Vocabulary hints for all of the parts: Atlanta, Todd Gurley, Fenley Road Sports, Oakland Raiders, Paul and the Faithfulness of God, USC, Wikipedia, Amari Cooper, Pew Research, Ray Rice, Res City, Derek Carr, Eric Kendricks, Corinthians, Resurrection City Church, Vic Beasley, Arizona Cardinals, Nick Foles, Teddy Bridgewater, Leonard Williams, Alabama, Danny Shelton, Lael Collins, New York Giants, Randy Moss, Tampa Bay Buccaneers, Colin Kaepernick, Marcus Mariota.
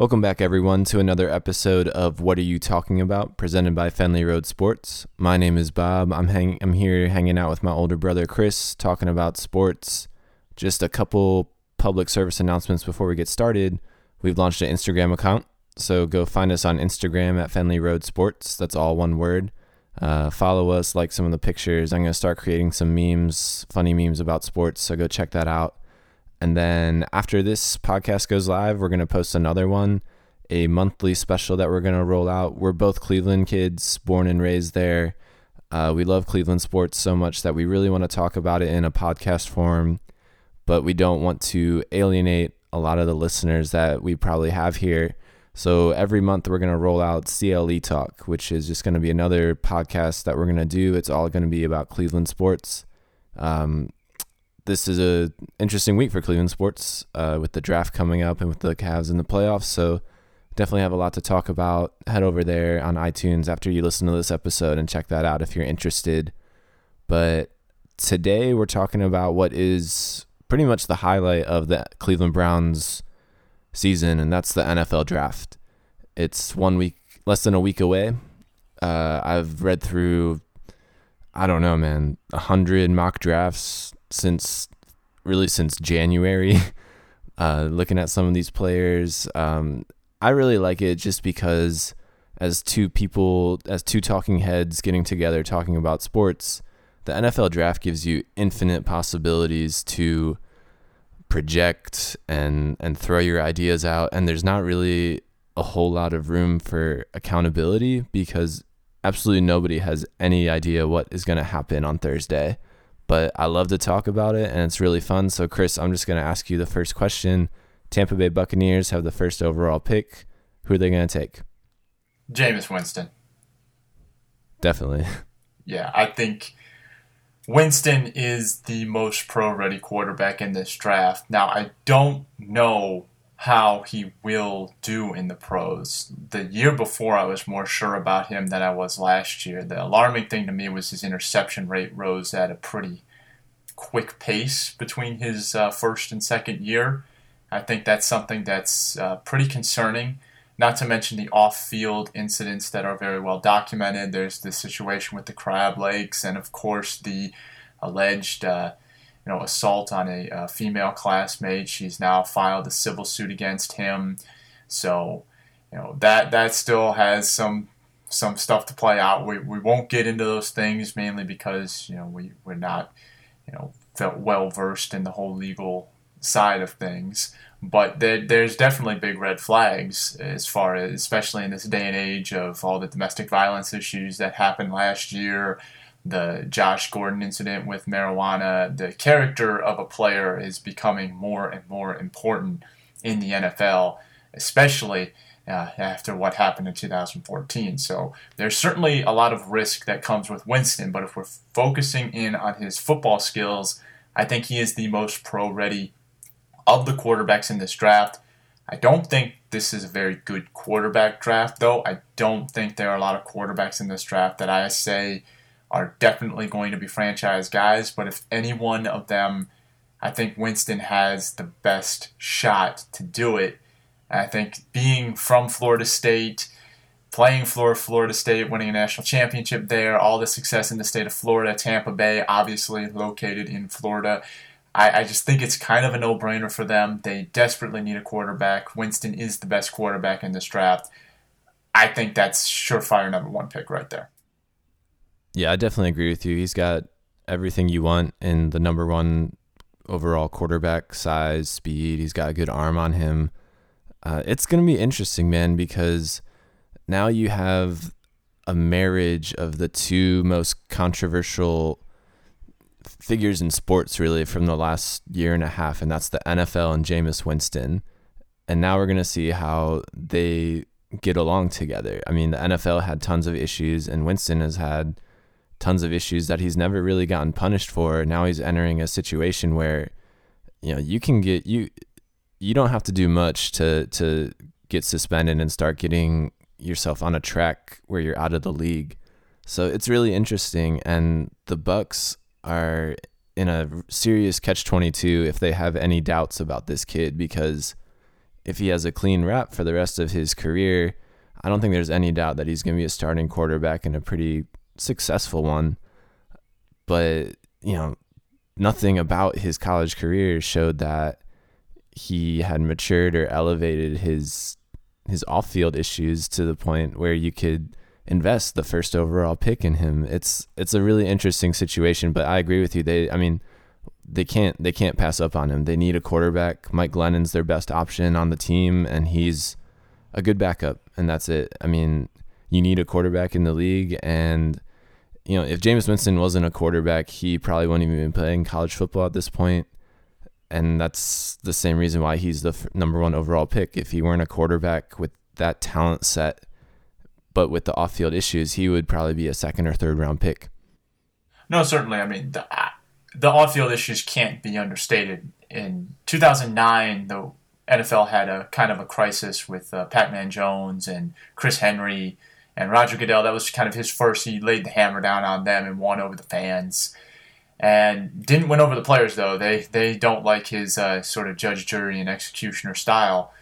Welcome back, everyone, to another episode of What Are You Talking About, presented by Fenley Road Sports. My name is Bob. I'm here hanging out with my older brother, Chris, talking about sports. Just a couple public service announcements before we get started. We've launched an Instagram account, so go find us on Instagram at Fenley Road Sports. That's all one word. Follow us, like some of the pictures. I'm going to start creating some memes, funny memes about sports, so go check that out. And then after this podcast goes live, we're going to post another one, a monthly special that we're going to roll out. We're both Cleveland kids, born and raised there. We love Cleveland sports so much that we really want to talk about it in a podcast form, but we don't want to alienate a lot of the listeners that we probably have here. So every month we're going to roll out CLE Talk, which is just going to be another podcast that we're going to do. It's all going to be about Cleveland sports. This is an interesting week for Cleveland sports with the draft coming up and with the Cavs in the playoffs. So definitely have a lot to talk about. Head over there on iTunes after you listen to this episode and check that out if you're interested. But today we're talking about what is pretty much the highlight of the Cleveland Browns season, and that's the NFL draft. It's less than a week away. I've read through, 100 mock drafts since January, looking at some of these players. I really like it just because as two talking heads getting together talking about sports, the NFL draft gives you infinite possibilities to project and throw your ideas out. And there's not really a whole lot of room for accountability because absolutely nobody has any idea what is going to happen on Thursday. But I love to talk about it, and it's really fun. So, Chris, I'm just going to ask you the first question. Tampa Bay Buccaneers have the first overall pick. Who are they going to take? Jameis Winston. Definitely. Yeah, I think Winston is the most pro-ready quarterback in this draft. Now, I don't know how he will do in the pros. The year before, I was more sure about him than I was last year. The alarming thing to me was his interception rate rose at a pretty quick pace between his first and second year. I think that's something that's pretty concerning, not to mention the off-field incidents that are very well documented. There's the situation with the crab legs and, of course, the alleged assault on a female classmate. She's now filed a civil suit against him. So, that still has some stuff to play out. We won't get into those things mainly because, we're not, well versed in the whole legal side of things. But there's definitely big red flags as far as, especially in this day and age of all the domestic violence issues that happened last year. The Josh Gordon incident with marijuana, the character of a player is becoming more and more important in the NFL, especially after what happened in 2014. So there's certainly a lot of risk that comes with Winston, but if we're focusing in on his football skills, I think he is the most pro-ready of the quarterbacks in this draft. I don't think this is a very good quarterback draft, though. I don't think there are a lot of quarterbacks in this draft that I say are definitely going to be franchise guys, but if any one of them, I think Winston has the best shot to do it. I think being from Florida State, playing for Florida State, winning a national championship there, all the success in the state of Florida, Tampa Bay, obviously located in Florida, I just think it's kind of a no-brainer for them. They desperately need a quarterback. Winston is the best quarterback in this draft. I think that's surefire number one pick right there. Yeah, I definitely agree with you. He's got everything you want in the number one overall quarterback: size, speed. He's got a good arm on him. It's going to be interesting, man, because now you have a marriage of the two most controversial figures in sports, really, from the last year and a half, and that's the NFL and Jameis Winston. And now we're going to see how they get along together. I mean, the NFL had tons of issues, and Winston has had tons of issues that he's never really gotten punished for. Now he's entering a situation where, you don't have to do much to get suspended and start getting yourself on a track where you're out of the league. So it's really interesting. And the Bucks are in a serious catch-22 if they have any doubts about this kid, because if he has a clean rep for the rest of his career, I don't think there's any doubt that he's going to be a starting quarterback and a pretty successful one. But, you know, nothing about his college career showed that he had matured or elevated his off-field issues to the point where you could invest the first overall pick in him. It's a really interesting situation, but I agree with you. They can't pass up on him. They need a quarterback. Mike Glennon's their best option on the team, and he's a good backup, and that's it. I mean, you need a quarterback in the league, and you know, if Jameis Winston wasn't a quarterback, he probably wouldn't even be playing college football at this point. And that's the same reason why he's the number one overall pick. If he weren't a quarterback with that talent set, but with the off-field issues, he would probably be a second or third round pick. No, certainly. I mean, the off-field issues can't be understated. In 2009, the NFL had a kind of a crisis with Pac-Man Jones and Chris Henry and Roger Goodell. That was kind of his first. He laid the hammer down on them and won over the fans. And didn't win over the players, though. They don't like his sort of judge, jury, and executioner style.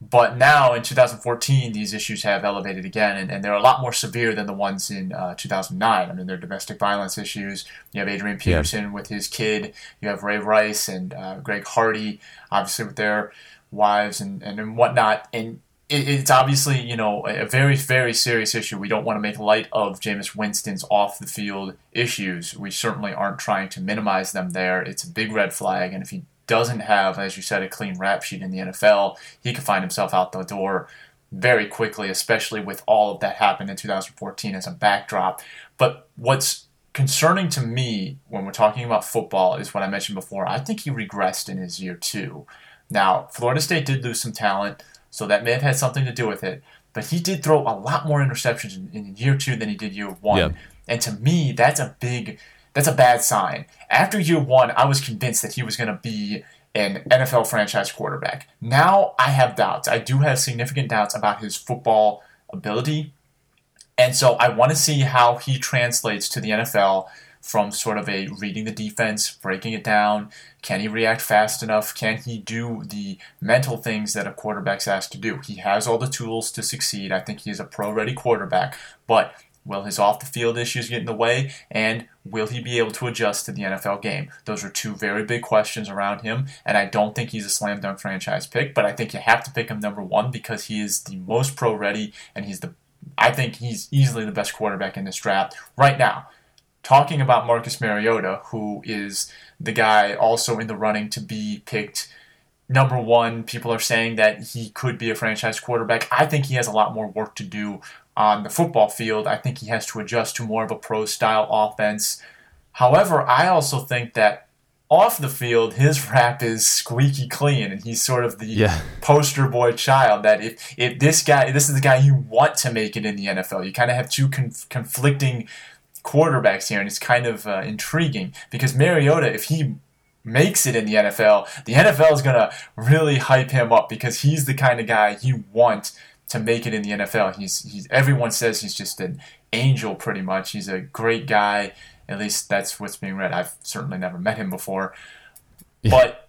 But now, in 2014, these issues have elevated again, and they're a lot more severe than the ones in 2009. I mean, they're domestic violence issues. You have Adrian Peterson with his kid. You have Ray Rice and Greg Hardy, obviously, with their wives and whatnot. And it's obviously, you know, a very, very serious issue. We don't want to make light of Jameis Winston's off-the-field issues. We certainly aren't trying to minimize them there. It's a big red flag, and if he doesn't have, as you said, a clean rap sheet in the NFL, he could find himself out the door very quickly, especially with all of that happened in 2014 as a backdrop. But what's concerning to me when we're talking about football is what I mentioned before. I think he regressed in his year two. Now, Florida State did lose some talent, so that may have had something to do with it. But he did throw a lot more interceptions in year two than he did year one. Yep. And to me, that's a bad sign. After year one, I was convinced that he was going to be an NFL franchise quarterback. Now I have doubts. I do have significant doubts about his football ability. And so I want to see how he translates to the NFL from sort of a reading the defense, breaking it down. Can he react fast enough? Can he do the mental things that a quarterback's asked to do? He has all the tools to succeed. I think he's a pro-ready quarterback, but will his off-the-field issues get in the way, and will he be able to adjust to the NFL game? Those are two very big questions around him, and I don't think he's a slam dunk franchise pick, but I think you have to pick him number one because he is the most pro-ready, and I think he's easily the best quarterback in this draft right now. Talking about Marcus Mariota, who is the guy also in the running to be picked number one, people are saying that he could be a franchise quarterback. I think he has a lot more work to do on the football field. I think he has to adjust to more of a pro-style offense. However, I also think that off the field, his rap is squeaky clean, and he's sort of the poster boy child that if this is the guy you want to make it in the NFL. You kind of have two conflicting quarterbacks here, and it's kind of intriguing because Mariota, if he makes it in the NFL is going to really hype him up because he's the kind of guy you want to make it in the NFL. Everyone says he's just an angel pretty much. He's a great guy. At least that's what's being read. I've certainly never met him before. Yeah. But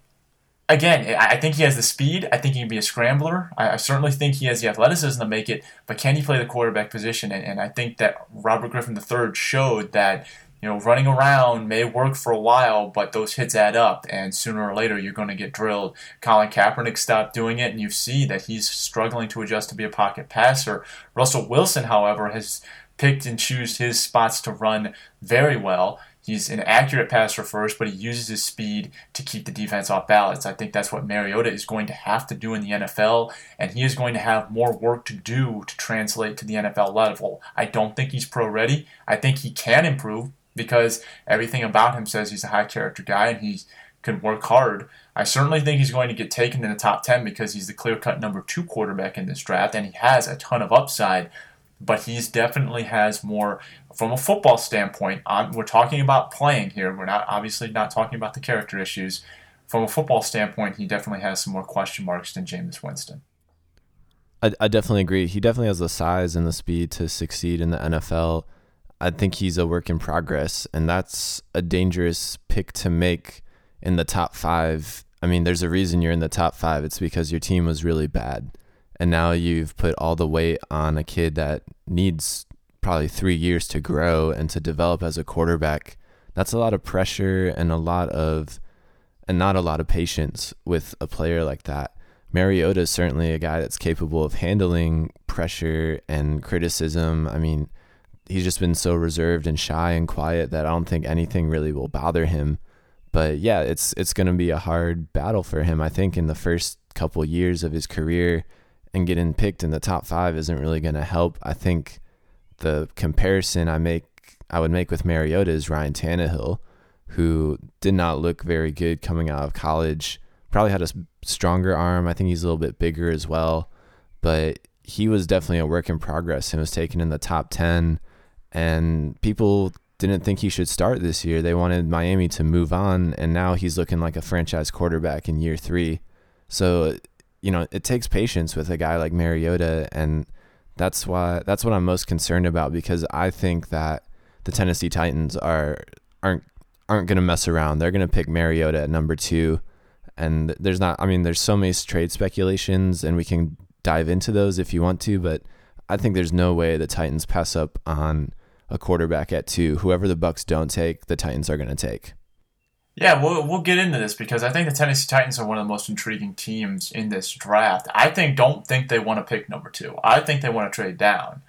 again, I think he has the speed. I think he can be a scrambler. I certainly think he has the athleticism to make it, but can he play the quarterback position? And I think that Robert Griffin III showed that, you know, running around may work for a while, but those hits add up, and sooner or later you're going to get drilled. Colin Kaepernick stopped doing it, and you see that he's struggling to adjust to be a pocket passer. Russell Wilson, however, has picked and choosed his spots to run very well. He's an accurate passer first, but he uses his speed to keep the defense off balance. I think that's what Mariota is going to have to do in the NFL, and he is going to have more work to do to translate to the NFL level. I don't think he's pro-ready. I think he can improve, because everything about him says he's a high-character guy and he can work hard. I certainly think he's going to get taken in the top 10 because he's the clear-cut number two quarterback in this draft, and he has a ton of upside, but he definitely has more from a football standpoint. We're talking about playing here. We're not talking about the character issues. From a football standpoint, he definitely has some more question marks than Jameis Winston. I definitely agree. He definitely has the size and the speed to succeed in the NFL. I think he's a work in progress, and that's a dangerous pick to make in the top 5 I mean, there's a reason you're in the top five. It's because your team was really bad. And now you've put all the weight on a kid that needs probably 3 years to grow and to develop as a quarterback. That's a lot of pressure and not a lot of patience with a player like that. Mariota is certainly a guy that's capable of handling pressure and criticism. I mean, he's just been so reserved and shy and quiet that I don't think anything really will bother him. But yeah, it's going to be a hard battle for him. I think in the first couple years of his career, and getting picked in the top five isn't really going to help. I think the comparison I would make with Mariota is Ryan Tannehill, who did not look very good coming out of college. Probably had a stronger arm. I think he's a little bit bigger as well, but he was definitely a work in progress and was taken in the top 10, and people didn't think he should start this year. They wanted Miami to move on, and now he's looking like a franchise quarterback in year 3. So, you know, it takes patience with a guy like Mariota, and that's what I'm most concerned about, because I think that the Tennessee Titans aren't going to mess around. They're going to pick Mariota at number 2. And there's so many trade speculations, and we can dive into those if you want to, but I think there's no way the Titans pass up on a quarterback at 2. Whoever the Bucs don't take, the Titans are going to take. Yeah, we'll get into this, because I think the Tennessee Titans are one of the most intriguing teams in this draft. I don't think they want to pick number 2. I think they want to trade down,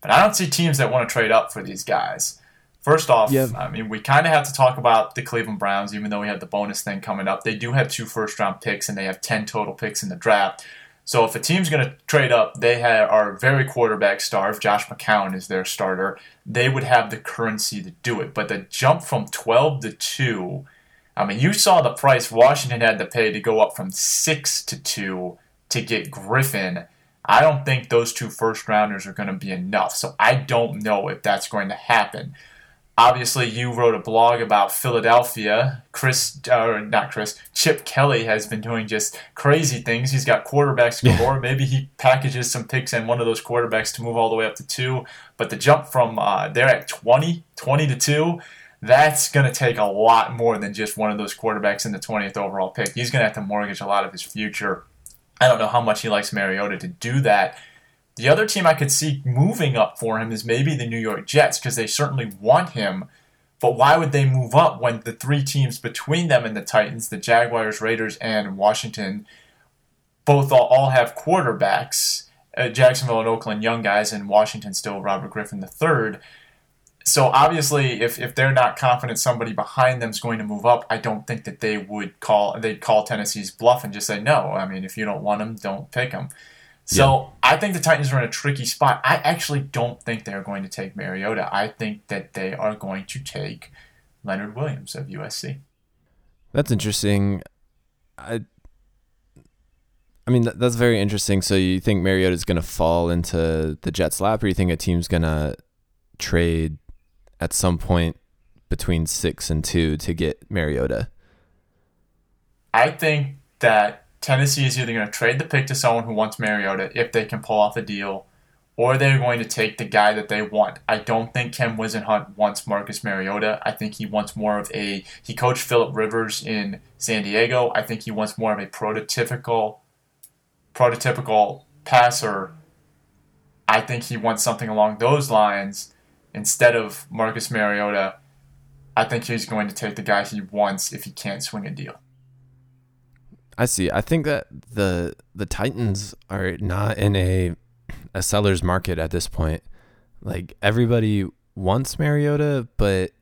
but I don't see teams that want to trade up for these guys. First off, yeah. I mean, we kind of have to talk about the Cleveland Browns, even though we have the bonus thing coming up. They do have 2 first-round picks, and they have 10 total picks in the draft. So if a team's going to trade up, they are very quarterback starved. Josh McCown is their starter. They would have the currency to do it. But the jump from 12 to 2, I mean, you saw the price Washington had to pay to go up from 6 to 2 to get Griffin. I don't think those 2 first-rounders are going to be enough. So I don't know if that's going to happen. Obviously, you wrote a blog about Philadelphia. Chip Kelly has been doing just crazy things. He's got quarterbacks galore. Yeah. Maybe he packages some picks and one of those quarterbacks to move all the way up to 2. But the jump from they're at 20 to 2, that's going to take a lot more than just one of those quarterbacks in the 20th overall pick. He's going to have to mortgage a lot of his future. I don't know how much he likes Mariota to do that. The other team I could see moving up for him is maybe the New York Jets, because they certainly want him. But why would they move up when the 3 teams between them and the Titans, the Jaguars, Raiders, and Washington, both all have quarterbacks, Jacksonville and Oakland young guys, and Washington still Robert Griffin III. So obviously, if they're not confident somebody behind them is going to move up, I don't think that they'd call Tennessee's bluff and just say, no, I mean, if you don't want him, don't pick him. So yeah. I think the Titans are in a tricky spot. I actually don't think they're going to take Mariota. I think that they are going to take Leonard Williams of USC. That's interesting. I mean, that's very interesting. So you think Mariota is going to fall into the Jets' lap, or you think a team's going to trade at some point between 6 and 2 to get Mariota? I think that Tennessee is either going to trade the pick to someone who wants Mariota if they can pull off a deal, or they're going to take the guy that they want. I don't think Ken Wisenhunt wants Marcus Mariota. I think he wants more of he coached Phillip Rivers in San Diego. I think he wants more of a prototypical passer. I think he wants something along those lines instead of Marcus Mariota. I think he's going to take the guy he wants if he can't swing a deal. I see. I think that the Titans are not in a seller's market at this point. Like, everybody wants Mariota, but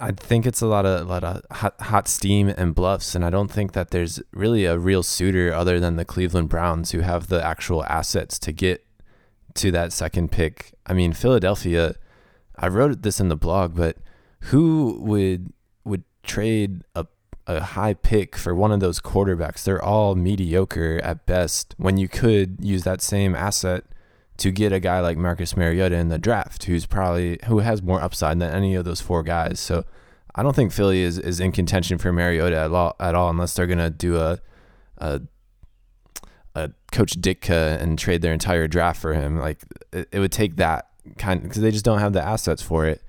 I think it's a lot of hot steam and bluffs, and I don't think that there's really a real suitor other than the Cleveland Browns, who have the actual assets to get to that second pick. I mean, Philadelphia, I wrote this in the blog, but who would trade a high pick for one of those quarterbacks? They're all mediocre at best, when you could use that same asset to get a guy like Marcus Mariota in the draft, who has more upside than any of those 4 guys. So I don't think Philly is in contention for Mariota at all, unless they're going to do a Coach Ditka and trade their entire draft for him. Like, it would take that kind, because they just don't have the assets for it.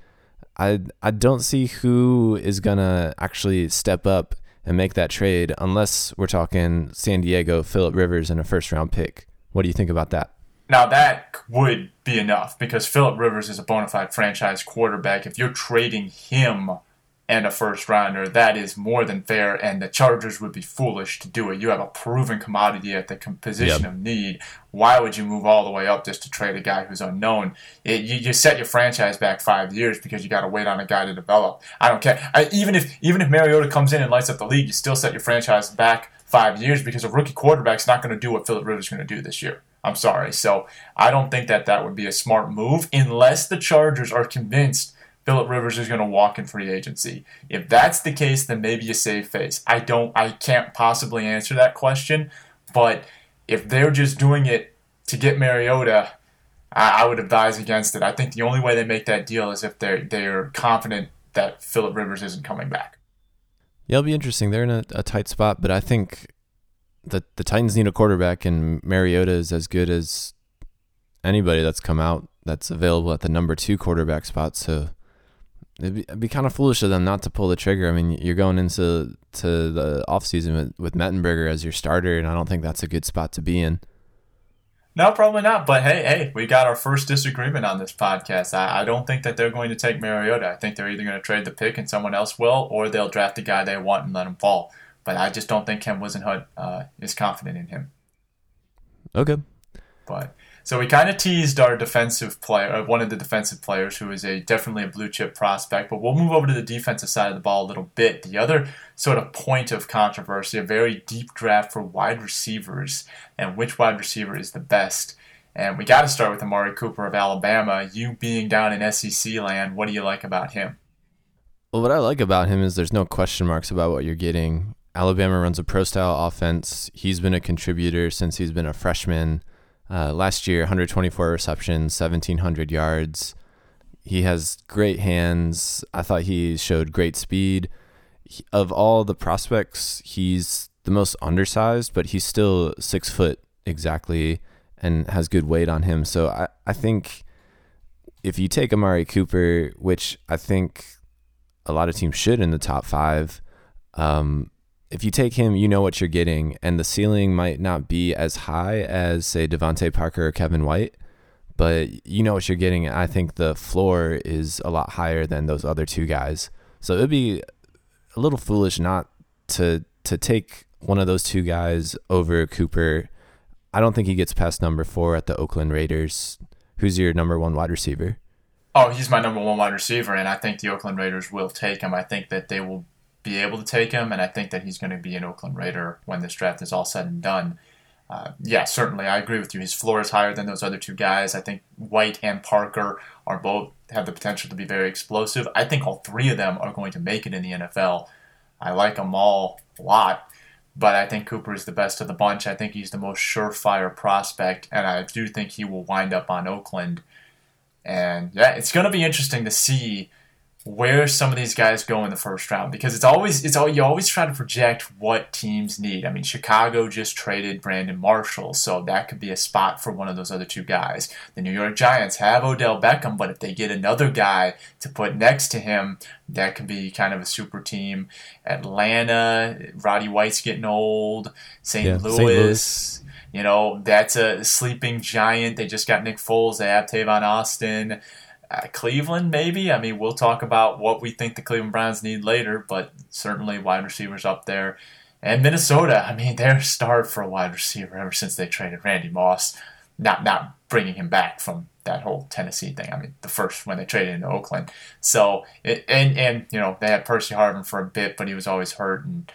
I don't see who is going to actually step up and make that trade, unless we're talking San Diego, Phillip Rivers, and a first-round pick. What do you think about that? Now, that would be enough because Phillip Rivers is a bona fide franchise quarterback. If you're trading him and a first-rounder, that is more than fair, and the Chargers would be foolish to do it. You have a proven commodity at the position of need. Why would you move all the way up just to trade a guy who's unknown? You set your franchise back 5 years because you got to wait on a guy to develop. I don't care. Even if Mariota comes in and lights up the league, you still set your franchise back 5 years because a rookie quarterback's not going to do what Phillip Rivers is going to do this year. I'm sorry. So I don't think that would be a smart move unless the Chargers are convinced Phillip Rivers is going to walk in free agency. If that's the case, then maybe you save face. I can't possibly answer that question, but if they're just doing it to get Mariota, I would advise against it. I think the only way they make that deal is if they're confident that Phillip Rivers isn't coming back. Yeah, it'll be interesting. They're in a tight spot, but I think that the Titans need a quarterback, and Mariota is as good as anybody that's come out that's available at the number 2 quarterback spot, so it'd be kind of foolish of them not to pull the trigger. I mean, you're going into the offseason with Mettenberger as your starter, and I don't think that's a good spot to be in. No, probably not. But, hey, we got our first disagreement on this podcast. I don't think that they're going to take Mariota. I think they're either going to trade the pick and someone else will, or they'll draft the guy they want and let him fall. But I just don't think Ken Wisenhunt is confident in him. Okay. But so we kind of teased our defensive player, one of the defensive players who is definitely a blue-chip prospect, but we'll move over to the defensive side of the ball a little bit. The other sort of point of controversy, a very deep draft for wide receivers and which wide receiver is the best. And we got to start with Amari Cooper of Alabama. You being down in SEC land, what do you like about him? Well, what I like about him is there's no question marks about what you're getting. Alabama runs a pro-style offense. He's been a contributor since he's been a freshman. Last year, 124 receptions, 1,700 yards. He has great hands. I thought he showed great speed. Of all the prospects, he's the most undersized, but he's still 6 foot exactly and has good weight on him. So I think if you take Amari Cooper, which I think a lot of teams should in the top 5, if you take him, you know what you're getting, and the ceiling might not be as high as, say, Devontae Parker or Kevin White, but you know what you're getting. I think the floor is a lot higher than those other two guys. So it'd be a little foolish not to take one of those two guys over Cooper. I don't think he gets past number 4 at the Oakland Raiders. Who's your number 1 wide receiver? Oh, he's my number 1 wide receiver, and I think the Oakland Raiders will take him. I think that they will be able to take him, and I think that he's going to be an Oakland Raider when this draft is all said and done. Yeah, certainly, I agree with you. His floor is higher than those other two guys. I think White and Parker are both have the potential to be very explosive. I think all three of them are going to make it in the NFL. I like them all a lot, but I think Cooper is the best of the bunch. I think he's the most surefire prospect, and I do think he will wind up on Oakland. And yeah, it's going to be interesting to see where some of these guys go in the first round, because you always try to project what teams need. I mean, Chicago just traded Brandon Marshall, so that could be a spot for one of those other two guys. The New York Giants have Odell Beckham, but if they get another guy to put next to him, that could be kind of a super team. Atlanta, Roddy White's getting old. St. Louis. You know, that's a sleeping giant. They just got Nick Foles. They have Tavon Austin. Cleveland, maybe. I mean, we'll talk about what we think the Cleveland Browns need later, but certainly wide receivers up there. And Minnesota, I mean, they're starved for a wide receiver ever since they traded Randy Moss, not bringing him back from that whole Tennessee thing. I mean, the first when they traded into Oakland. So, you know, they had Percy Harvin for a bit, but he was always hurt and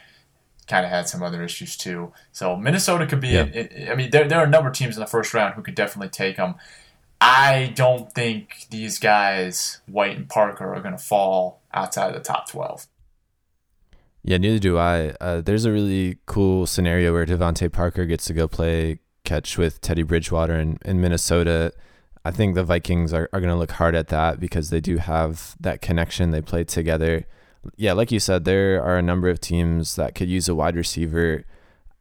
kind of had some other issues too. So Minnesota could be, I mean, there are a number of teams in the first round who could definitely take him. I don't think these guys, White and Parker, are going to fall outside of the top 12. Yeah, neither do I. There's a really cool scenario where Devontae Parker gets to go play catch with Teddy Bridgewater in Minnesota. I think the Vikings are going to look hard at that because they do have that connection. They play together. Yeah, like you said, there are a number of teams that could use a wide receiver.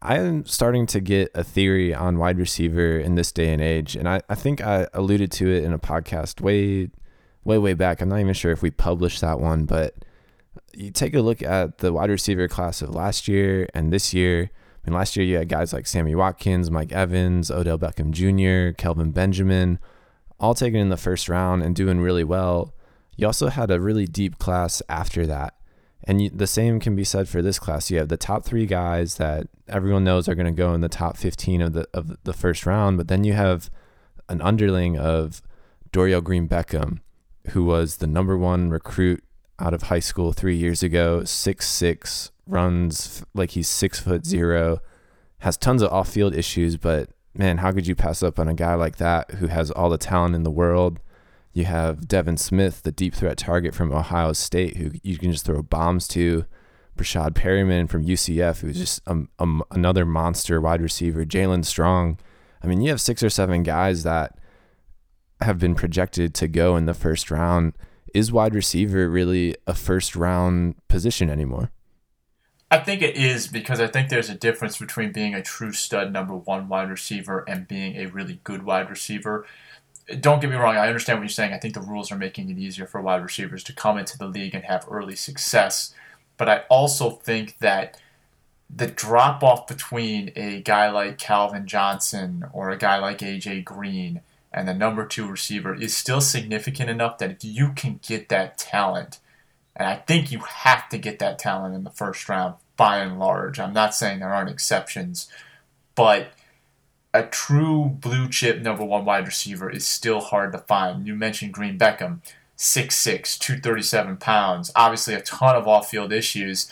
I'm starting to get a theory on wide receiver in this day and age, and I think I alluded to it in a podcast way back. I'm not even sure if we published that one, but you take a look at the wide receiver class of last year and this year. I mean, last year you had guys like Sammy Watkins, Mike Evans, Odell Beckham Jr., Kelvin Benjamin, all taken in the first round and doing really well. You also had a really deep class after that. And the same can be said for this class. You have the top three guys that everyone knows are going to go in the top 15 of the first round, but then you have an underling of Dorial Green Beckham, who was the number one recruit out of high school 3 years ago, 6'6", runs like he's 6'0", has tons of off-field issues, but man, how could you pass up on a guy like that who has all the talent in the world? You have Devin Smith, the deep threat target from Ohio State, who you can just throw bombs to. Brashad Perryman from UCF, who's just another monster wide receiver. Jalen Strong. I mean, you have 6 or 7 guys that have been projected to go in the first round. Is wide receiver really a first round position anymore? I think it is, because I think there's a difference between being a true stud number one wide receiver and being a really good wide receiver. Don't get me wrong, I understand what you're saying. I think the rules are making it easier for wide receivers to come into the league and have early success. But I also think that the drop-off between a guy like Calvin Johnson or a guy like A.J. Green and the number two receiver is still significant enough that if you can get that talent, and I think you have to get that talent in the first round by and large. I'm not saying there aren't exceptions, but a true blue-chip number one wide receiver is still hard to find. You mentioned Green Beckham, 6'6", 237 pounds, obviously a ton of off-field issues.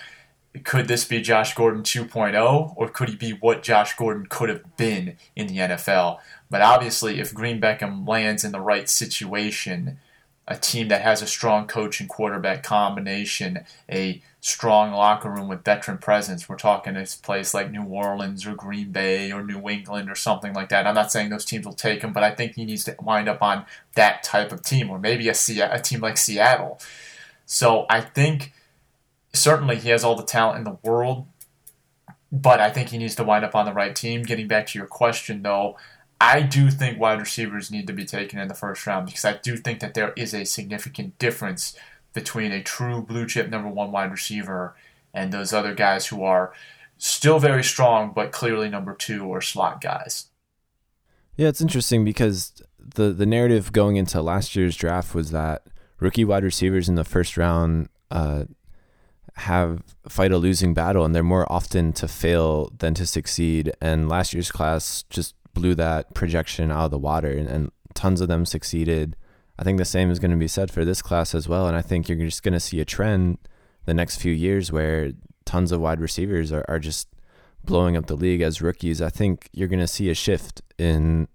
Could this be Josh Gordon 2.0, or could he be what Josh Gordon could have been in the NFL? But obviously, if Green Beckham lands in the right situation, a team that has a strong coach and quarterback combination, a strong locker room with veteran presence. We're talking a place like New Orleans or Green Bay or New England or something like that. I'm not saying those teams will take him, but I think he needs to wind up on that type of team, or maybe a team like Seattle. So I think certainly he has all the talent in the world, but I think he needs to wind up on the right team. Getting back to your question, though, I do think wide receivers need to be taken in the first round, because I do think that there is a significant difference between a true blue-chip number one wide receiver and those other guys who are still very strong but clearly number two or slot guys. Yeah, it's interesting because the narrative going into last year's draft was that rookie wide receivers in the first round fight a losing battle, and they're more often to fail than to succeed. And last year's class just blew that projection out of the water, and tons of them succeeded. I think the same is going to be said for this class as well, and I think you're just going to see a trend the next few years where tons of wide receivers are just blowing up the league as rookies. I think you're going to see a shift in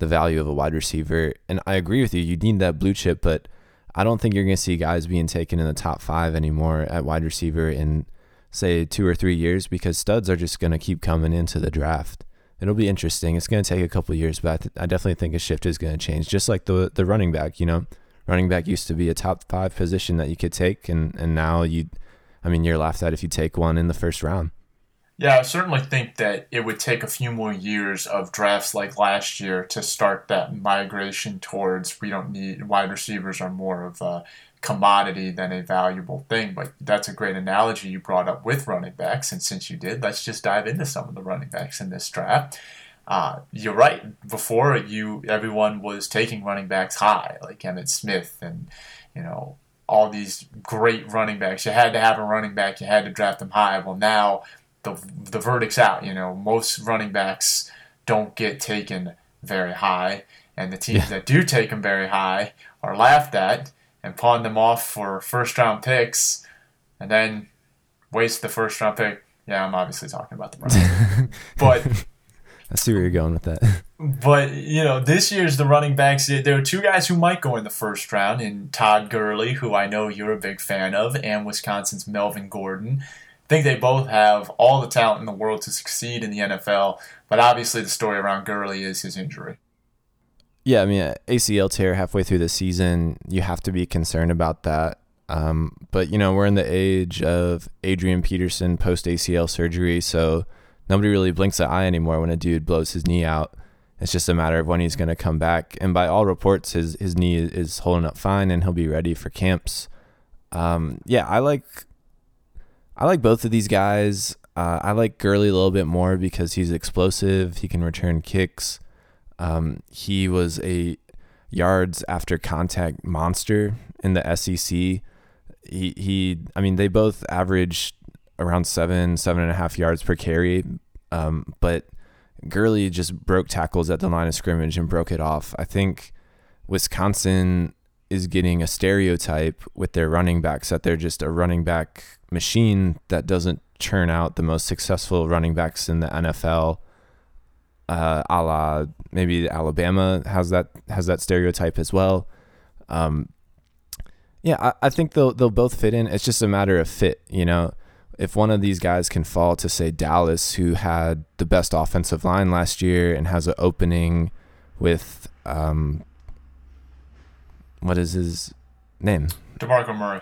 the value of a wide receiver, and I agree with you. You need that blue chip, but I don't think you're going to see guys being taken in the top 5 anymore at wide receiver in, say, 2 or 3 years, because studs are just going to keep coming into the draft. It'll be interesting. It's going to take a couple of years, but I definitely think a shift is going to change. Just like the running back, you know, running back used to be a top 5 position that you could take, and now you're laughed at if you take one in the first round. Yeah, I certainly think that it would take a few more years of drafts like last year to start that migration towards wide receivers are more of a commodity than a valuable thing. But that's a great analogy you brought up with running backs, and since you did, let's just dive into some of the running backs in this draft. You're right. Before everyone was taking running backs high, like Emmitt Smith and all these great running backs. You had to have a running back. You had to draft them high. Well, now the verdict's out. Most running backs don't get taken very high, and the teams that do take them very high are laughed at and pawn them off for first-round picks, and then waste the first-round pick. Yeah, I'm obviously talking about the running back. I see where you're going with that. But, this year's the running backs, there are two guys who might go in the first round, in Todd Gurley, who I know you're a big fan of, and Wisconsin's Melvin Gordon. I think they both have all the talent in the world to succeed in the NFL, but obviously the story around Gurley is his injury. Yeah, ACL tear halfway through the season, you have to be concerned about that. But, we're in the age of Adrian Peterson post-ACL surgery, so nobody really blinks an eye anymore when a dude blows his knee out. It's just a matter of when he's going to come back. And by all reports, his knee is holding up fine, and he'll be ready for camps. I like I like both of these guys. I like Gurley a little bit more because he's explosive. He can return kicks. He was a yards after contact monster in the SEC. I mean, they both averaged around 7.5 yards per carry. But Gurley just broke tackles at the line of scrimmage and broke it off. I think Wisconsin is getting a stereotype with their running backs, that they're just a running back machine that doesn't churn out the most successful running backs in the NFL. A la maybe Alabama has that stereotype as well. I think they'll both fit in. It's just a matter of fit, you know. If one of these guys can fall to, say, Dallas, who had the best offensive line last year and has an opening with what is his name? DeMarco Murray.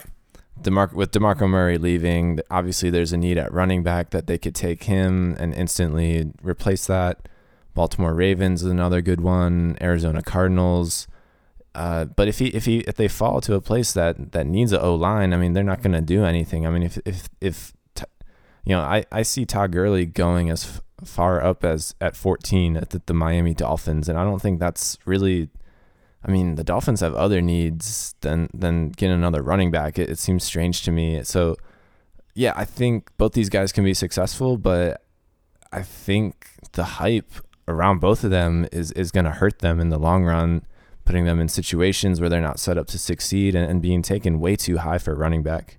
With DeMarco Murray leaving, obviously there's a need at running back that they could take him and instantly replace that. Baltimore Ravens is another good one. Arizona Cardinals. But if they fall to a place that needs an O-line, I mean, they're not going to do anything. I mean, I see Todd Gurley going as far up as at 14 at the Miami Dolphins, and I don't think that's really. I mean, the Dolphins have other needs than getting another running back. It seems strange to me. So, yeah, I think both these guys can be successful, but I think the hype around both of them is going to hurt them in the long run, putting them in situations where they're not set up to succeed and being taken way too high for a running back.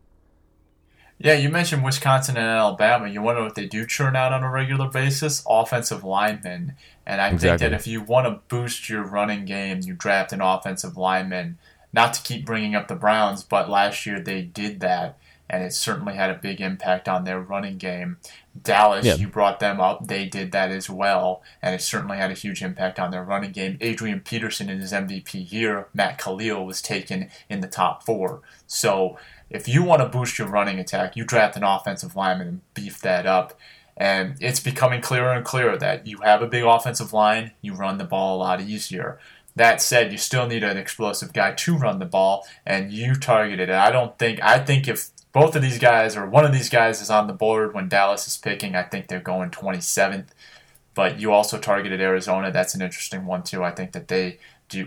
Yeah, you mentioned Wisconsin and Alabama. You wonder what they do churn out on a regular basis? Offensive linemen. And I think that if you want to boost your running game, you draft an offensive lineman. Not to keep bringing up the Browns, but last year they did that, and it certainly had a big impact on their running game. Dallas, You brought them up. They did that as well, and it certainly had a huge impact on their running game. Adrian Peterson in his MVP year, Matt Khalil was taken in the top 4. So if you want to boost your running attack, you draft an offensive lineman and beef that up. And it's becoming clearer and clearer that you have a big offensive line, you run the ball a lot easier. That said, you still need an explosive guy to run the ball, and you targeted it. I think if both of these guys or one of these guys is on the board when Dallas is picking, I think they're going 27th. But you also targeted Arizona. That's an interesting one, too. I think that they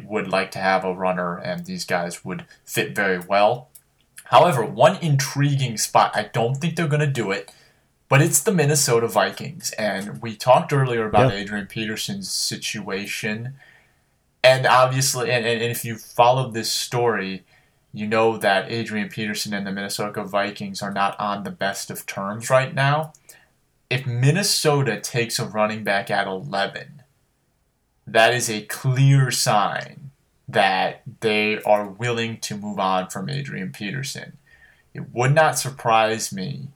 would like to have a runner, and these guys would fit very well. However, one intriguing spot, I don't think they're going to do it, but it's the Minnesota Vikings. And we talked earlier about Adrian Peterson's situation. And obviously, and if you followed this story, you know that Adrian Peterson and the Minnesota Vikings are not on the best of terms right now. If Minnesota takes a running back at 11, that is a clear sign that they are willing to move on from Adrian Peterson. It would not surprise me.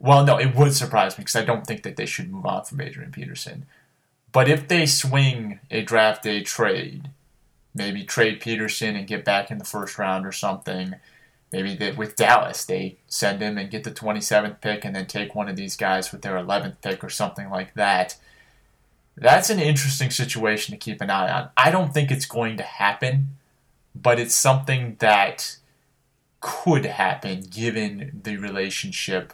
Well, no, it would surprise me because I don't think that they should move on from Adrian Peterson. But if they swing a draft day trade, maybe trade Peterson and get back in the first round or something, maybe that with Dallas they send him and get the 27th pick and then take one of these guys with their 11th pick or something like that, that's an interesting situation to keep an eye on. I don't think it's going to happen, but it's something that could happen given the relationship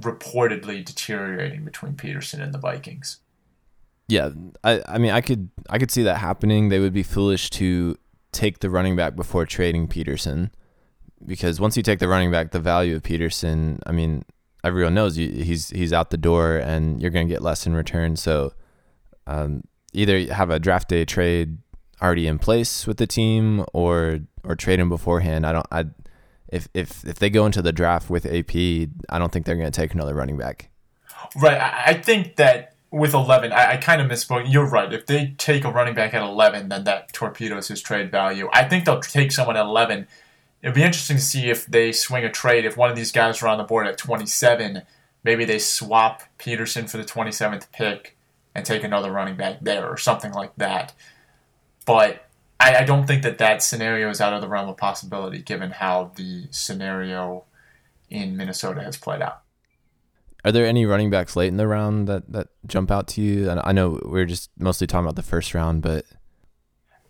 reportedly deteriorating between Peterson and the Vikings. Yeah, I mean, I could see that happening. They would be foolish to take the running back before trading Peterson, because once you take the running back, the value of Peterson, I mean, everyone knows he's out the door and you're going to get less in return, so either have a draft day trade already in place with the team, or trade him beforehand. If they go into the draft with AP, I don't think they're going to take another running back. Right. I think that with 11, I kind of misspoke. You're right. If they take a running back at 11, then that torpedoes his trade value. I think they'll take someone at 11. It'd be interesting to see if they swing a trade. If one of these guys are on the board at 27, maybe they swap Peterson for the 27th pick and take another running back there or something like that. But I don't think that scenario is out of the realm of possibility given how the scenario in Minnesota has played out. Are there any running backs late in the round that jump out to you? And I know we're just mostly talking about the first round, but...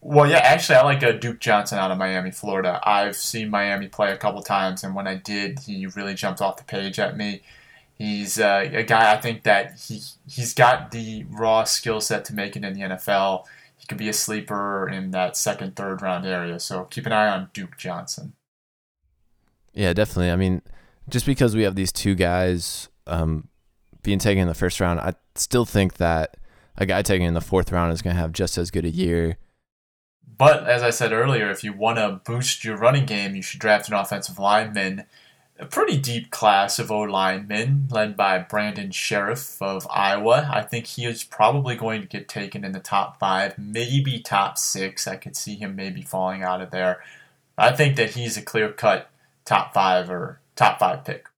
Well, yeah, actually, I like Duke Johnson out of Miami, Florida. I've seen Miami play a couple times, and when I did, he really jumped off the page at me. He's a guy, I think, that he's got the raw skill set to make it in the NFL. He could be a sleeper in that second, third-round area, so keep an eye on Duke Johnson. Yeah, definitely. I mean, just because we have these two guys being taken in the first round, I still think that a guy taken in the fourth round is going to have just as good a year. But as I said earlier, if you want to boost your running game, you should draft an offensive lineman. A pretty deep class of O-linemen led by Brandon Sheriff of Iowa. I think he is probably going to get taken in the top 5, maybe top 6. I could see him maybe falling out of there. I think that he's a clear-cut top 5 pick.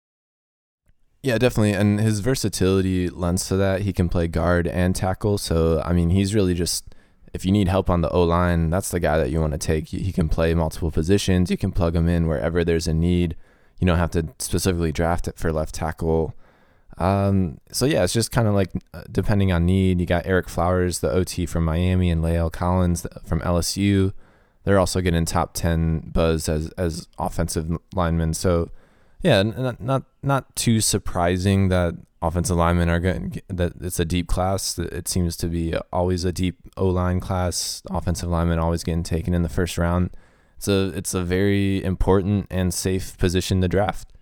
Yeah, definitely. And his versatility lends to that. He can play guard and tackle. So, I mean, he's really just... If you need help on the O-line, that's the guy that you want to take. He can play multiple positions. You can plug him in wherever there's a need. You don't have to specifically draft it for left tackle. So, yeah, it's just kind of like depending on need. You got Eric Flowers, the OT from Miami, and Lael Collins from LSU. They're also getting top 10 buzz as offensive linemen. So, yeah, not too surprising that offensive linemen are good. That it's a deep class. It seems to be always a deep O-line class. Offensive linemen always getting taken in the first round. It's a very important and safe position to draft.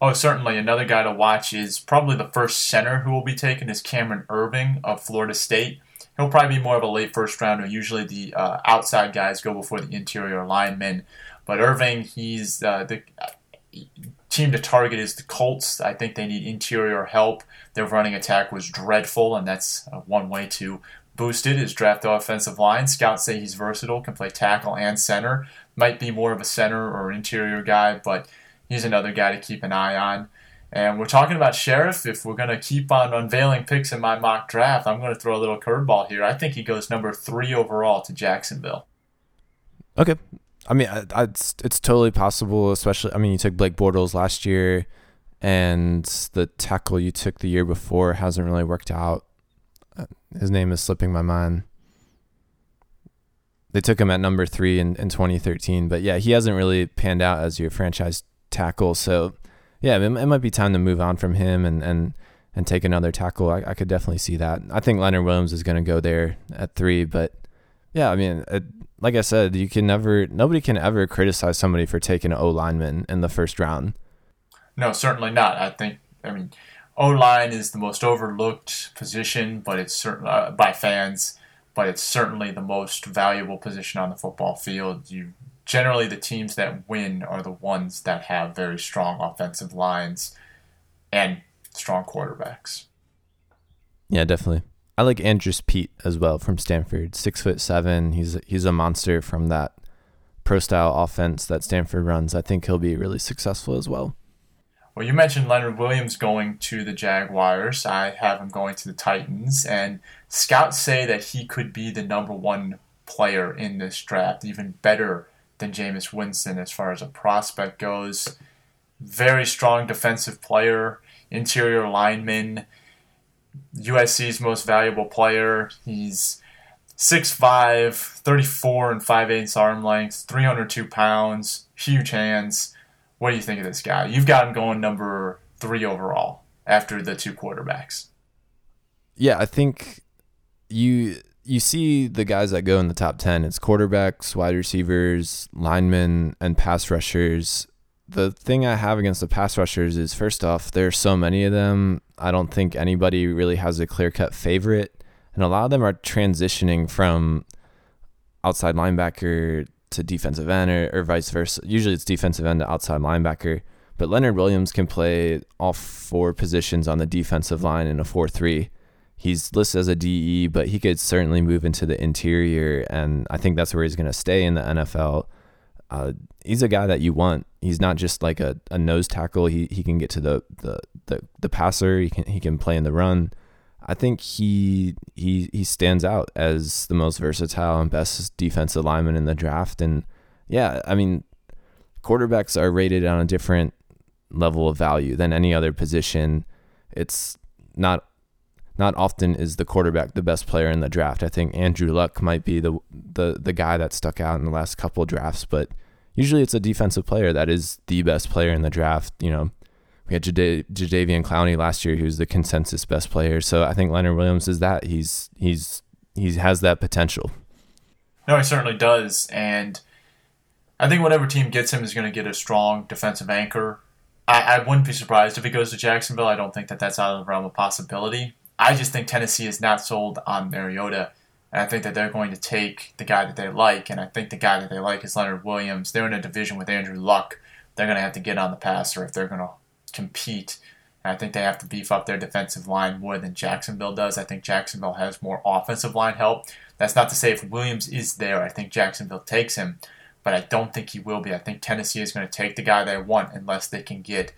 Oh, certainly. Another guy to watch is probably the first center who will be taken is Cameron Irving of Florida State. He'll probably be more of a late first rounder. Usually the outside guys go before the interior linemen. But Irving, he's the team to target is the Colts. I think they need interior help. Their running attack was dreadful, and that's one way to boost it is draft the offensive line. Scouts say he's versatile, can play tackle and center. Might be more of a center or interior guy, but he's another guy to keep an eye on. And we're talking about Sheriff. If we're going to keep on unveiling picks in my mock draft, I'm going to throw a little curveball here. I think he goes number 3 overall to Jacksonville. Okay. I mean, it's totally possible, especially, I mean, you took Blake Bortles last year, and the tackle you took the year before hasn't really worked out. His name is slipping my mind. They took him at number 3 in 2013, but yeah, he hasn't really panned out as your franchise tackle. So yeah, it might be time to move on from him and take another tackle. I could definitely see that. I think Leonard Williams is going to go there at 3, but yeah, I mean, like I said, nobody can ever criticize somebody for taking an O-lineman in the first round. No, certainly not. I mean, O-line is the most overlooked position, but it's certainly by fans, but it's certainly the most valuable position on the football field. Generally, the teams that win are the ones that have very strong offensive lines and strong quarterbacks. Yeah, definitely. I like Andrews Peat as well from Stanford, 6'7". He's a monster from that pro-style offense that Stanford runs. I think he'll be really successful as well. Well, you mentioned Leonard Williams going to the Jaguars. I have him going to the Titans. And scouts say that he could be the number 1 player in this draft, even better than Jameis Winston as far as a prospect goes. Very strong defensive player, interior lineman, USC's most valuable player. He's 6'5", 34 and 5/8 arm length, 302 pounds, huge hands. What do you think of this guy? You've got him going number 3 overall after the 2 quarterbacks. Yeah, I think you see the guys that go in the top 10. It's quarterbacks, wide receivers, linemen, and pass rushers. The thing I have against the pass rushers is, first off, there's so many of them. I don't think anybody really has a clear-cut favorite. And a lot of them are transitioning from outside linebacker to defensive end or vice versa. Usually it's defensive end to outside linebacker. But Leonard Williams can play all 4 positions on the defensive line in a 4-3. He's listed as a DE, but he could certainly move into the interior. And I think that's where he's going to stay in the NFL. He's a guy that you want. He's not just like a nose tackle. He can get to the passer. He can play in the run. I think he stands out as the most versatile and best defensive lineman in the draft. And yeah, I mean, quarterbacks are rated on a different level of value than any other position. It's not not often is the quarterback the best player in the draft. I think Andrew Luck might be the guy that stuck out in the last couple of drafts, but usually it's a defensive player that is the best player in the draft. You know, we had Jadeveon Clowney last year, who's the consensus best player. So I think Leonard Williams is that. He has that potential. No, he certainly does. And I think whatever team gets him is going to get a strong defensive anchor. I wouldn't be surprised if he goes to Jacksonville. I don't think that that's out of the realm of possibility. I just think Tennessee is not sold on Mariota. And I think that they're going to take the guy that they like, and I think the guy that they like is Leonard Williams. They're in a division with Andrew Luck. They're going to have to get on the passer if they're going to compete. And I think they have to beef up their defensive line more than Jacksonville does. I think Jacksonville has more offensive line help. That's not to say if Williams is there, I think Jacksonville takes him, but I don't think he will be. I think Tennessee is going to take the guy they want unless they can get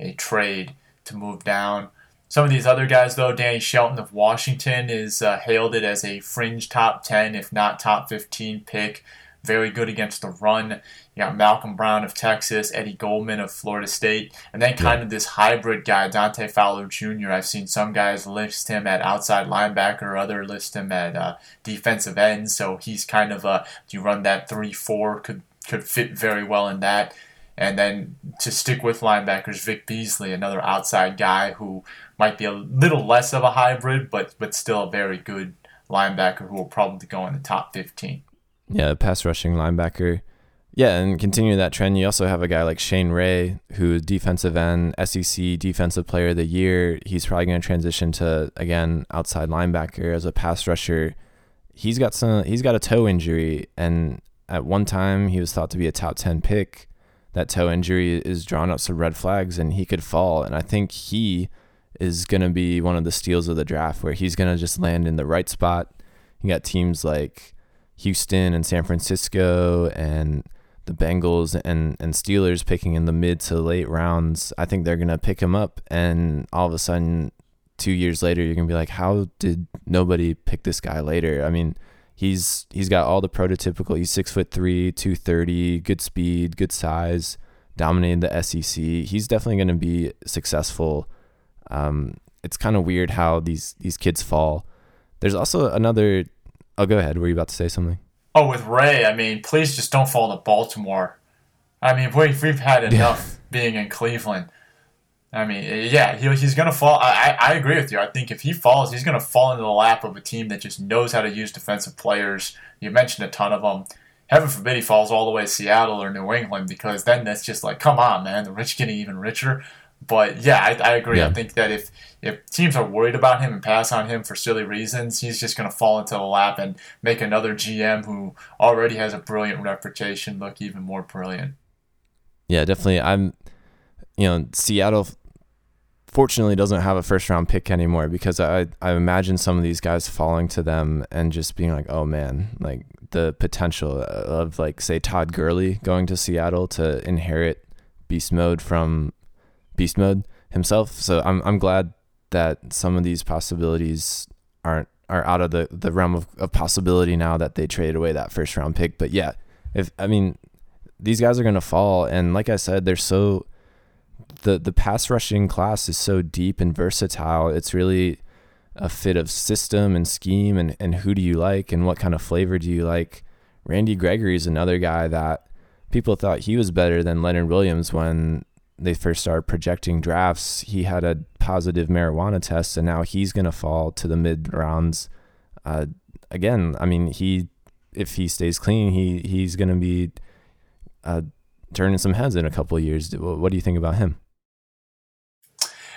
a trade to move down. Some of these other guys, though, Danny Shelton of Washington is hailed it as a fringe top 10, if not top 15 pick. Very good against the run. You got Malcolm Brown of Texas, Eddie Goldman of Florida State, and then kind of this hybrid guy, Dante Fowler Jr. I've seen some guys list him at outside linebacker, other list him at defensive end. So he's kind of a, you run that 3-4, could fit very well in that. And then to stick with linebackers, Vic Beasley, another outside guy who might be a little less of a hybrid, but still a very good linebacker who will probably go in the top 15. Yeah, pass rushing linebacker. Yeah, and continue that trend. You also have a guy like Shane Ray, who is defensive end, SEC Defensive Player of the Year. He's probably going to transition to, again, outside linebacker as a pass rusher. He's got a toe injury, and at one time he was thought to be a top 10 pick. That toe injury is drawing up some red flags, and he could fall. And I think he is going to be one of the steals of the draft, where he's going to just land in the right spot. You got teams like Houston and San Francisco and the Bengals and Steelers picking in the mid to late rounds. I think they're going to pick him up, and all of a sudden 2 years later, you're going to be like, how did nobody pick this guy later? I mean, He's got all the prototypical. He's 6'3", 230, good speed, good size, dominated the SEC. He's definitely going to be successful. It's kind of weird how these kids fall. There's also another. Oh, go ahead. Were you about to say something? Oh, with Ray, I mean, please just don't fall to Baltimore. I mean, we've had enough being in Cleveland. I mean, yeah, he's going to fall. I agree with you. I think if he falls, he's going to fall into the lap of a team that just knows how to use defensive players. You mentioned a ton of them. Heaven forbid he falls all the way to Seattle or New England, because then that's just like, come on, man, the rich getting even richer. But, yeah, I agree. Yeah. I think that if teams are worried about him and pass on him for silly reasons, he's just going to fall into the lap and make another GM who already has a brilliant reputation look even more brilliant. Yeah, definitely. Seattle fortunately doesn't have a first-round pick anymore, because I imagine some of these guys falling to them and just being like, oh, man, like the potential of, like, say, Todd Gurley going to Seattle to inherit beast mode from beast mode himself. So I'm glad that some of these possibilities are out of the realm of possibility now that they trade away that first-round pick. But, yeah, these guys are going to fall. And like I said, they're so – The pass rushing class is so deep and versatile. It's really a fit of system and scheme and who do you like and what kind of flavor do you like. Randy Gregory is another guy that people thought he was better than Leonard Williams when they first started projecting drafts. He had a positive marijuana test, and now he's going to fall to the mid rounds. Again, I mean, if he stays clean, he's going to be turning some heads in a couple of years. What do you think about him?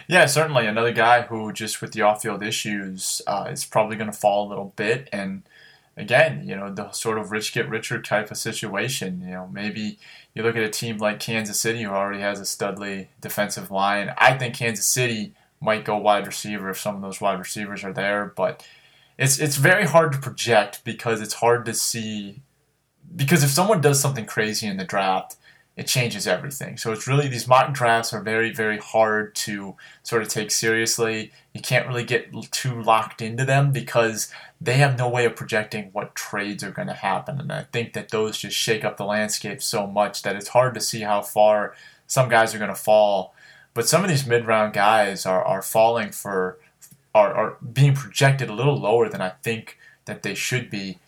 Yeah, certainly another guy who just with the off-field issues is probably going to fall a little bit. And again, you know, the sort of rich get richer type of situation. You know, maybe you look at a team like Kansas City who already has a studly defensive line. I think Kansas City might go wide receiver if some of those wide receivers are there. But it's very hard to project, because it's hard to see. Because if someone does something crazy in the draft, it changes everything. So it's really, these mock drafts are very, very hard to sort of take seriously. You can't really get too locked into them, because they have no way of projecting what trades are going to happen. And I think that those just shake up the landscape so much that it's hard to see how far some guys are going to fall. But some of these mid-round guys are falling for are being projected a little lower than I think that they should be.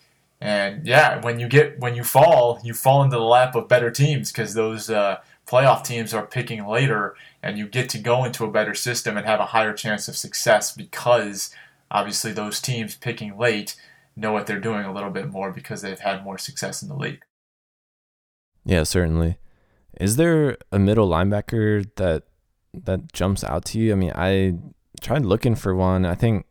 And yeah, when you fall into the lap of better teams, because those playoff teams are picking later, and you get to go into a better system and have a higher chance of success because obviously those teams picking late know what they're doing a little bit more because they've had more success in the league. Yeah, certainly. Is there a middle linebacker that jumps out to you? I mean, I tried looking for one. I think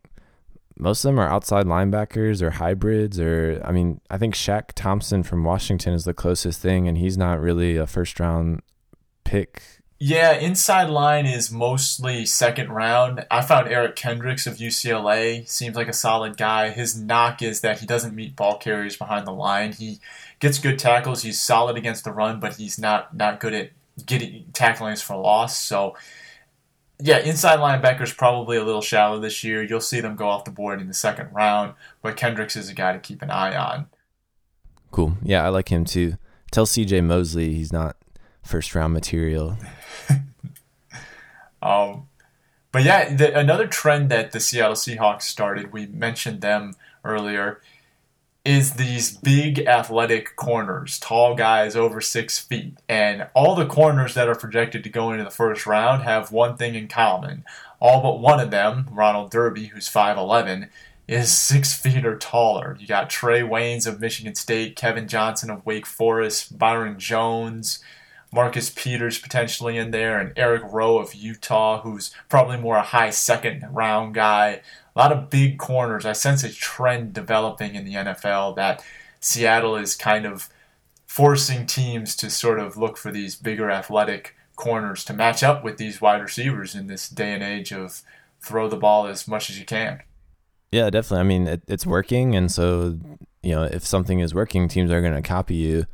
most of them are outside linebackers or hybrids, or I mean, I think Shaq Thompson from Washington is the closest thing, and he's not really a first-round pick. Yeah, inside line is mostly second round. I found Eric Kendricks of UCLA. Seems like a solid guy. His knock is that he doesn't meet ball carriers behind the line. He gets good tackles. He's solid against the run, but he's not good at getting tackling for loss. So, yeah, inside linebackers probably a little shallow this year. You'll see them go off the board in the second round, but Kendricks is a guy to keep an eye on. Cool. Yeah, I like him too. Tell CJ Mosley he's not first-round material. But yeah, another trend that the Seattle Seahawks started, we mentioned them earlier, is these big athletic corners, tall guys over 6 feet. And all the corners that are projected to go into the first round have one thing in common. All but one of them, Ronald Darby, who's 5'11", is 6 feet or taller. You got Trey Waynes of Michigan State, Kevin Johnson of Wake Forest, Byron Jones, Marcus Peters potentially in there, and Eric Rowe of Utah, who's probably more a high second-round guy. A lot of big corners. I sense a trend developing in the NFL that Seattle is kind of forcing teams to sort of look for these bigger athletic corners to match up with these wide receivers in this day and age of throw the ball as much as you can. Yeah, definitely. I mean, it's working, and so, you know, if something is working, teams are going to copy you.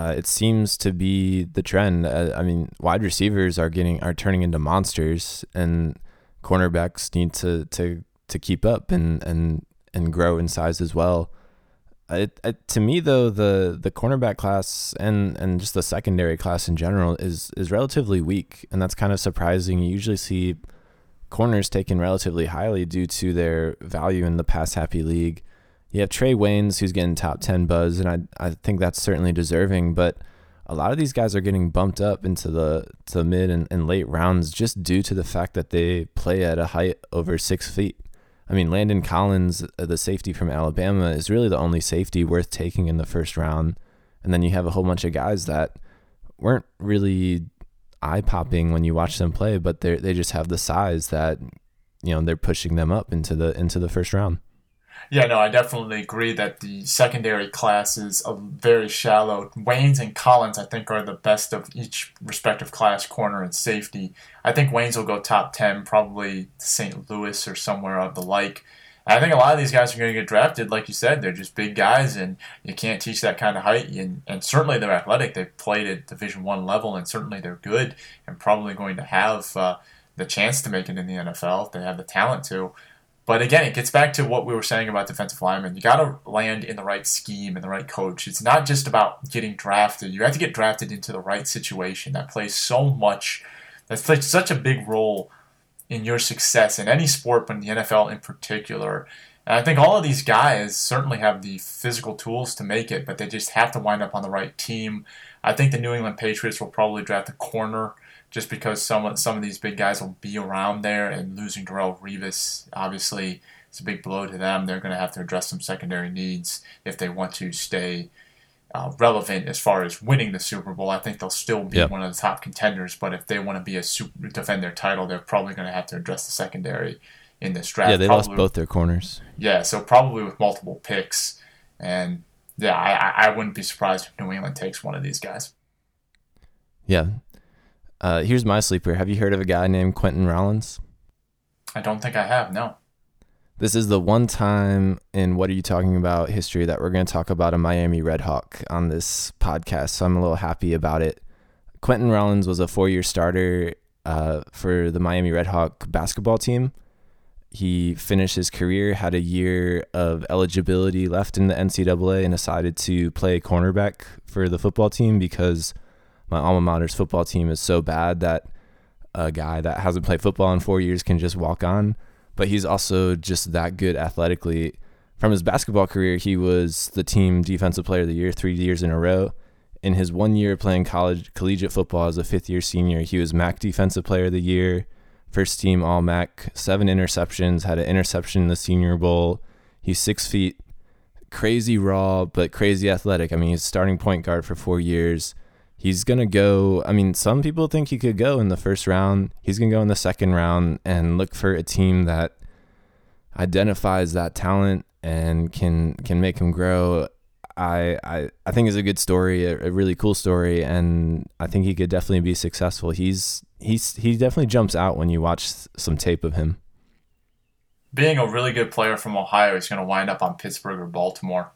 It seems to be the trend. I mean, wide receivers are turning into monsters, and cornerbacks need to keep up and grow in size as well. To me, though, the cornerback class and just the secondary class in general is relatively weak, and that's kind of surprising. You usually see corners taken relatively highly due to their value in the pass-happy league. You have Trey Waynes, who's getting top 10 buzz, and I think that's certainly deserving, but a lot of these guys are getting bumped up into the mid and late rounds just due to the fact that they play at a height over 6 feet. I mean, Landon Collins, the safety from Alabama, is really the only safety worth taking in the first round, and then you have a whole bunch of guys that weren't really eye-popping when you watch them play, but they just have the size that, you know, they're pushing them up into the first round. Yeah, no, I definitely agree that the secondary class is very shallow. Waynes and Collins, I think, are the best of each respective class, corner and safety. I think Waynes will go top 10, probably St. Louis or somewhere of the like. I think a lot of these guys are going to get drafted. Like you said, they're just big guys, and you can't teach that kind of height. And certainly they're athletic. They've played at Division I level, and certainly they're good and probably going to have the chance to make it in the NFL if they have the talent to. But again, it gets back to what we were saying about defensive linemen. You got to land in the right scheme and the right coach. It's not just about getting drafted. You have to get drafted into the right situation that plays so much, that plays such a big role in your success in any sport, but in the NFL in particular. And I think all of these guys certainly have the physical tools to make it, but they just have to wind up on the right team. I think the New England Patriots will probably draft a corner, just because some of these big guys will be around there, and losing Darrelle Revis, obviously, is a big blow to them. They're going to have to address some secondary needs if they want to stay relevant as far as winning the Super Bowl. I think they'll still be one of the top contenders, but if they want to be defend their title, they're probably going to have to address the secondary in this draft. Yeah, they probably lost both their corners. Yeah, so probably with multiple picks. And, yeah, I wouldn't be surprised if New England takes one of these guys. Yeah. Here's my sleeper. Have you heard of a guy named Quentin Rollins? I don't think I have, no. This is the one time in What Are You Talking About history that we're going to talk about a Miami Red Hawk on this podcast, so I'm a little happy about it. Quentin Rollins was a four-year starter for the Miami Red Hawk basketball team. He finished his career, had a year of eligibility left in the NCAA, and decided to play cornerback for the football team because my alma mater's football team is so bad that a guy that hasn't played football in 4 years can just walk on. but he's also just that good athletically. From his basketball career, he was the team defensive player of the year 3 years in a row. In his 1 year playing collegiate football as a fifth-year senior, he was MAC defensive player of the year, first team All-MAC, 7 interceptions, had an interception in the Senior Bowl. He's 6 feet, crazy raw, but crazy athletic. I mean, he's starting point guard for 4 years. He's going to go, I mean, some people think he could go in the first round. He's going to go in the second round and look for a team that identifies that talent and can make him grow. I think it's a good story, a really cool story, and I think he could definitely be successful. He definitely jumps out when you watch some tape of him. Being a really good player from Ohio, he's going to wind up on Pittsburgh or Baltimore.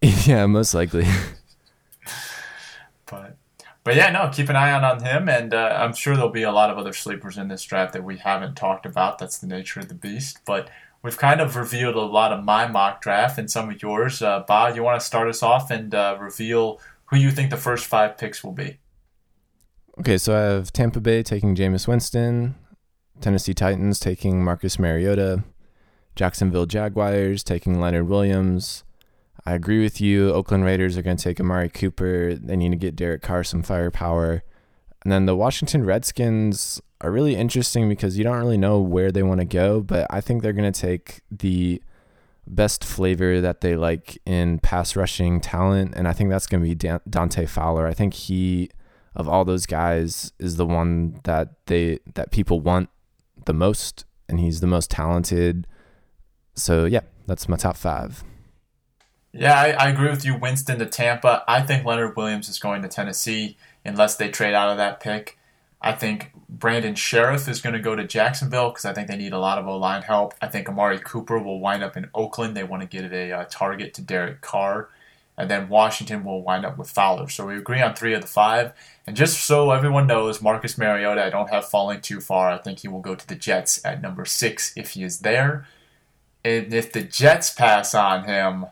Yeah, most likely. But yeah, no, keep an eye out on him, and I'm sure there'll be a lot of other sleepers in this draft that we haven't talked about. That's the nature of the beast, but we've kind of revealed a lot of my mock draft and some of yours. Bob, you want to start us off and reveal who you think the first 5 picks will be? Okay, so I have Tampa Bay taking Jameis Winston, Tennessee Titans taking Marcus Mariota, Jacksonville Jaguars taking Leonard Williams. I agree with you. Oakland Raiders are going to take Amari Cooper. They need to get Derek Carr some firepower. And then the Washington Redskins are really interesting because you don't really know where they want to go, but I think they're going to take the best flavor that they like in pass rushing talent, and I think that's going to be Dante Fowler. I think he, of all those guys, is the one that people want the most, and he's the most talented. So, yeah, that's my top 5. Yeah, I agree with you, Winston to Tampa. I think Leonard Williams is going to Tennessee unless they trade out of that pick. I think Brandon Sheriff is going to go to Jacksonville because I think they need a lot of O-line help. I think Amari Cooper will wind up in Oakland. They want to give a target to Derek Carr. And then Washington will wind up with Fowler. So we agree on 3 of the 5. And just so everyone knows, Marcus Mariota, I don't have falling too far. I think he will go to the Jets at number 6 if he is there. And if the Jets pass on him,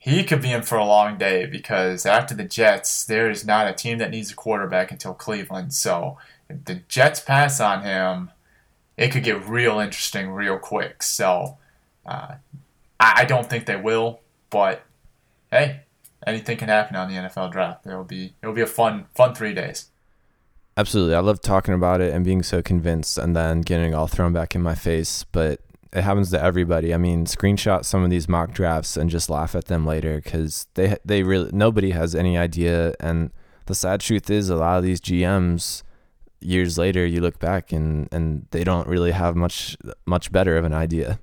he could be in for a long day because after the Jets, there is not a team that needs a quarterback until Cleveland. So if the Jets pass on him, it could get real interesting real quick. So I don't think they will, but hey, anything can happen on the NFL draft. It'll be a fun 3 days. Absolutely. I love talking about it and being so convinced and then getting all thrown back in my face, but it happens to everybody. I mean, screenshot some of these mock drafts and just laugh at them later because they really, nobody has any idea. And the sad truth is a lot of these GMs, years later, you look back and they don't really have much better of an idea.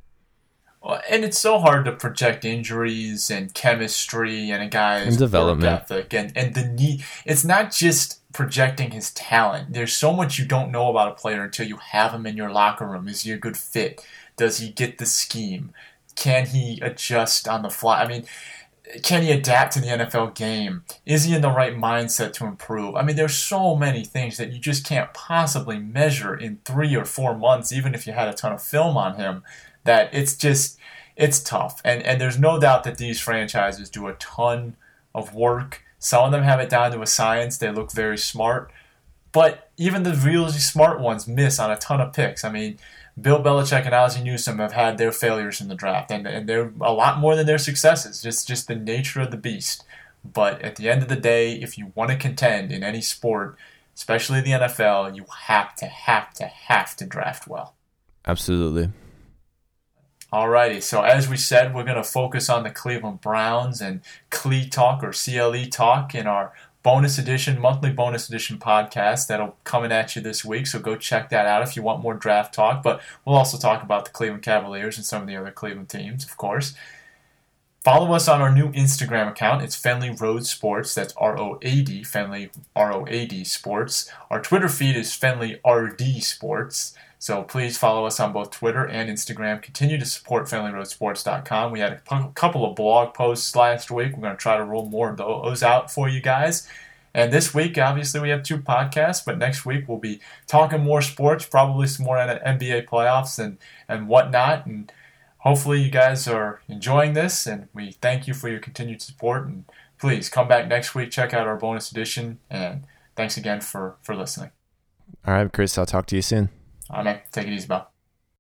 Well, and it's so hard to project injuries and chemistry and a guy's development ethic and the need. It's not just projecting his talent. There's so much you don't know about a player until you have him in your locker room. Is he a good fit? Does he get the scheme? Can he adjust on the fly? I mean, can he adapt to the NFL game? Is he in the right mindset to improve? I mean, there's so many things that you just can't possibly measure in 3 or 4 months, even if you had a ton of film on him, that it's tough. And there's no doubt that these franchises do a ton of work. Some of them have it down to a science. They look very smart. But even the really smart ones miss on a ton of picks. I mean, Bill Belichick and Ozzie Newsome have had their failures in the draft, and they're a lot more than their successes. Just the nature of the beast. But at the end of the day, if you want to contend in any sport, especially the NFL, you have to draft well. Absolutely. Alrighty, so as we said, we're going to focus on the Cleveland Browns and CLE Talk or CLE Talk in our monthly bonus edition podcast that'll coming at you this week, so go check that out if you want more draft talk. But we'll also talk about the Cleveland Cavaliers and some of the other Cleveland teams, of course. Follow us on our new Instagram account. It's Fenley Road Sports. That's R-O-A-D, Fenley R-O-A-D Sports. Our Twitter feed is Fenley R-D Sports. So please follow us on both Twitter and Instagram. Continue to support FenleyRoadSports.com. We had a couple of blog posts last week. We're going to try to roll more of those out for you guys. And this week, obviously, we have 2 podcasts, but next week we'll be talking more sports, probably some more NBA playoffs and whatnot. And hopefully you guys are enjoying this, and we thank you for your continued support. And please come back next week, check out our bonus edition, and thanks again for listening. All right, Chris, I'll talk to you soon. All right, take it easy, Bob.